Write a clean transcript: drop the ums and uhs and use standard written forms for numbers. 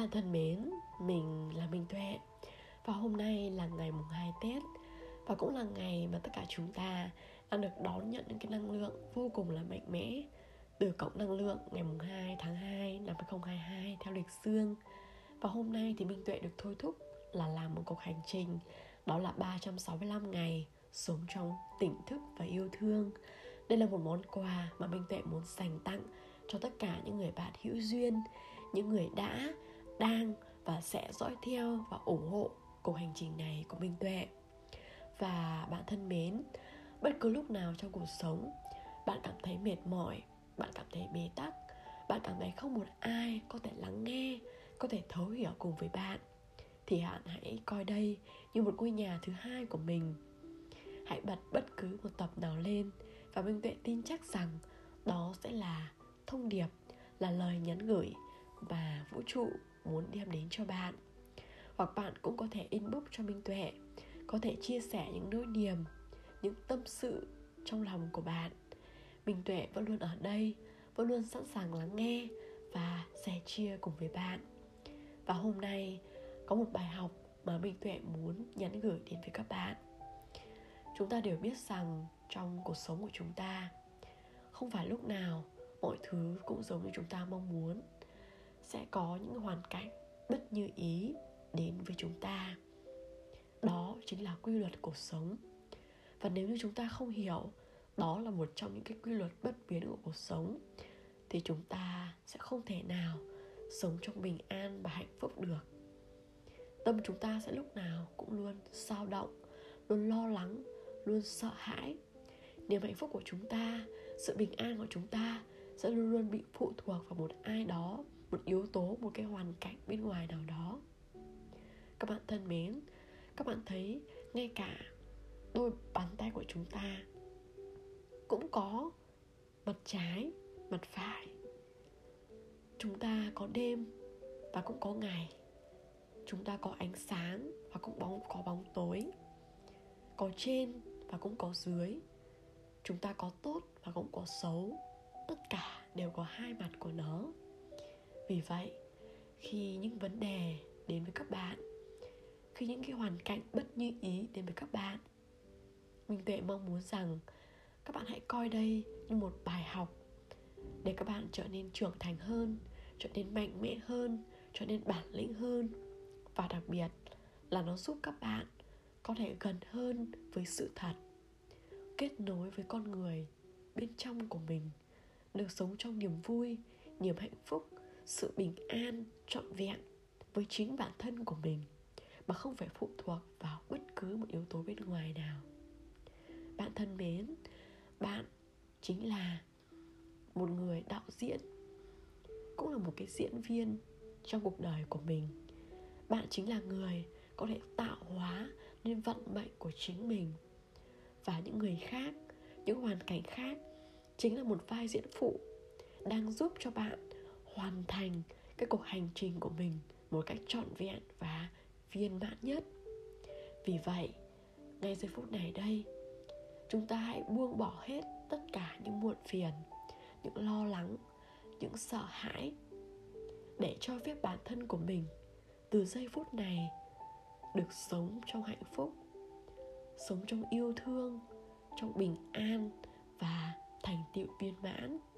Bạn thân mến, mình là Minh Tuệ. Và hôm nay là ngày mùng 2 Tết, và cũng là ngày mà tất cả chúng ta đang được đón nhận những cái năng lượng vô cùng là mạnh mẽ từ cộng năng lượng ngày mùng 2 tháng 2 năm 2022 theo lịch dương. Và hôm nay thì Minh Tuệ được thôi thúc là làm một cuộc hành trình, đó là 365 ngày sống trong tỉnh thức và yêu thương. Đây là một món quà mà Minh Tuệ muốn dành tặng cho tất cả những người bạn hữu duyên, những người đã, đang và sẽ dõi theo và ủng hộ cuộc hành trình này của Minh Tuệ. Và bạn thân mến, bất cứ lúc nào trong cuộc sống bạn cảm thấy mệt mỏi, bạn cảm thấy bế tắc, bạn cảm thấy không một ai có thể lắng nghe, có thể thấu hiểu cùng với bạn, thì bạn hãy coi đây như một ngôi nhà thứ hai của mình. Hãy bật bất cứ một tập nào lên, và Minh Tuệ tin chắc rằng đó sẽ là thông điệp, là lời nhắn gửi và vũ trụ muốn đem đến cho bạn. Hoặc bạn cũng có thể inbox cho Minh Tuệ, có thể chia sẻ những nỗi niềm, những tâm sự trong lòng của bạn. Minh Tuệ vẫn luôn ở đây, vẫn luôn sẵn sàng lắng nghe và sẻ chia cùng với bạn. Và hôm nay có một bài học mà Minh Tuệ muốn nhắn gửi đến với các bạn. Chúng ta đều biết rằng trong cuộc sống của chúng ta, không phải lúc nào mọi thứ cũng giống như chúng ta mong muốn. Sẽ có những hoàn cảnh bất như ý đến với chúng ta. Đó chính là quy luật cuộc sống. Và nếu như chúng ta không hiểu đó là một trong những cái quy luật bất biến của cuộc sống, thì chúng ta sẽ không thể nào sống trong bình an và hạnh phúc được. Tâm chúng ta sẽ lúc nào cũng luôn dao động, luôn lo lắng, luôn sợ hãi. Niềm hạnh phúc của chúng ta, sự bình an của chúng ta sẽ luôn luôn bị phụ thuộc vào một ai đó, một yếu tố, một cái hoàn cảnh bên ngoài nào đó. Các bạn thân mến, các bạn thấy ngay cả đôi bàn tay của chúng ta cũng có mặt trái, mặt phải. Chúng ta có đêm và cũng có ngày. Chúng ta có ánh sáng và cũng có bóng tối. Có trên và cũng có dưới. Chúng ta có tốt và cũng có xấu. Tất cả đều có hai mặt của nó. Vì vậy, khi những vấn đề đến với các bạn, khi những cái hoàn cảnh bất như ý đến với các bạn, Minh Tuệ mong muốn rằng các bạn hãy coi đây như một bài học để các bạn trở nên trưởng thành hơn, trở nên mạnh mẽ hơn, trở nên bản lĩnh hơn. Và đặc biệt là nó giúp các bạn có thể gần hơn với sự thật, kết nối với con người bên trong của mình, được sống trong niềm vui, niềm hạnh phúc, sự bình an trọn vẹn với chính bản thân của mình, mà không phải phụ thuộc vào bất cứ một yếu tố bên ngoài nào. Bạn thân mến, bạn chính là một người đạo diễn, cũng là một cái diễn viên trong cuộc đời của mình. Bạn chính là người có thể tạo hóa nên vận mệnh của chính mình. Và những người khác, những hoàn cảnh khác chính là một vai diễn phụ đang giúp cho bạn hoàn thành cái cuộc hành trình của mình một cách trọn vẹn và viên mãn nhất. Vì vậy, ngay giây phút này đây, chúng ta hãy buông bỏ hết tất cả những muộn phiền, những lo lắng, những sợ hãi, để cho phép bản thân của mình từ giây phút này được sống trong hạnh phúc, sống trong yêu thương, trong bình an và thành tựu viên mãn.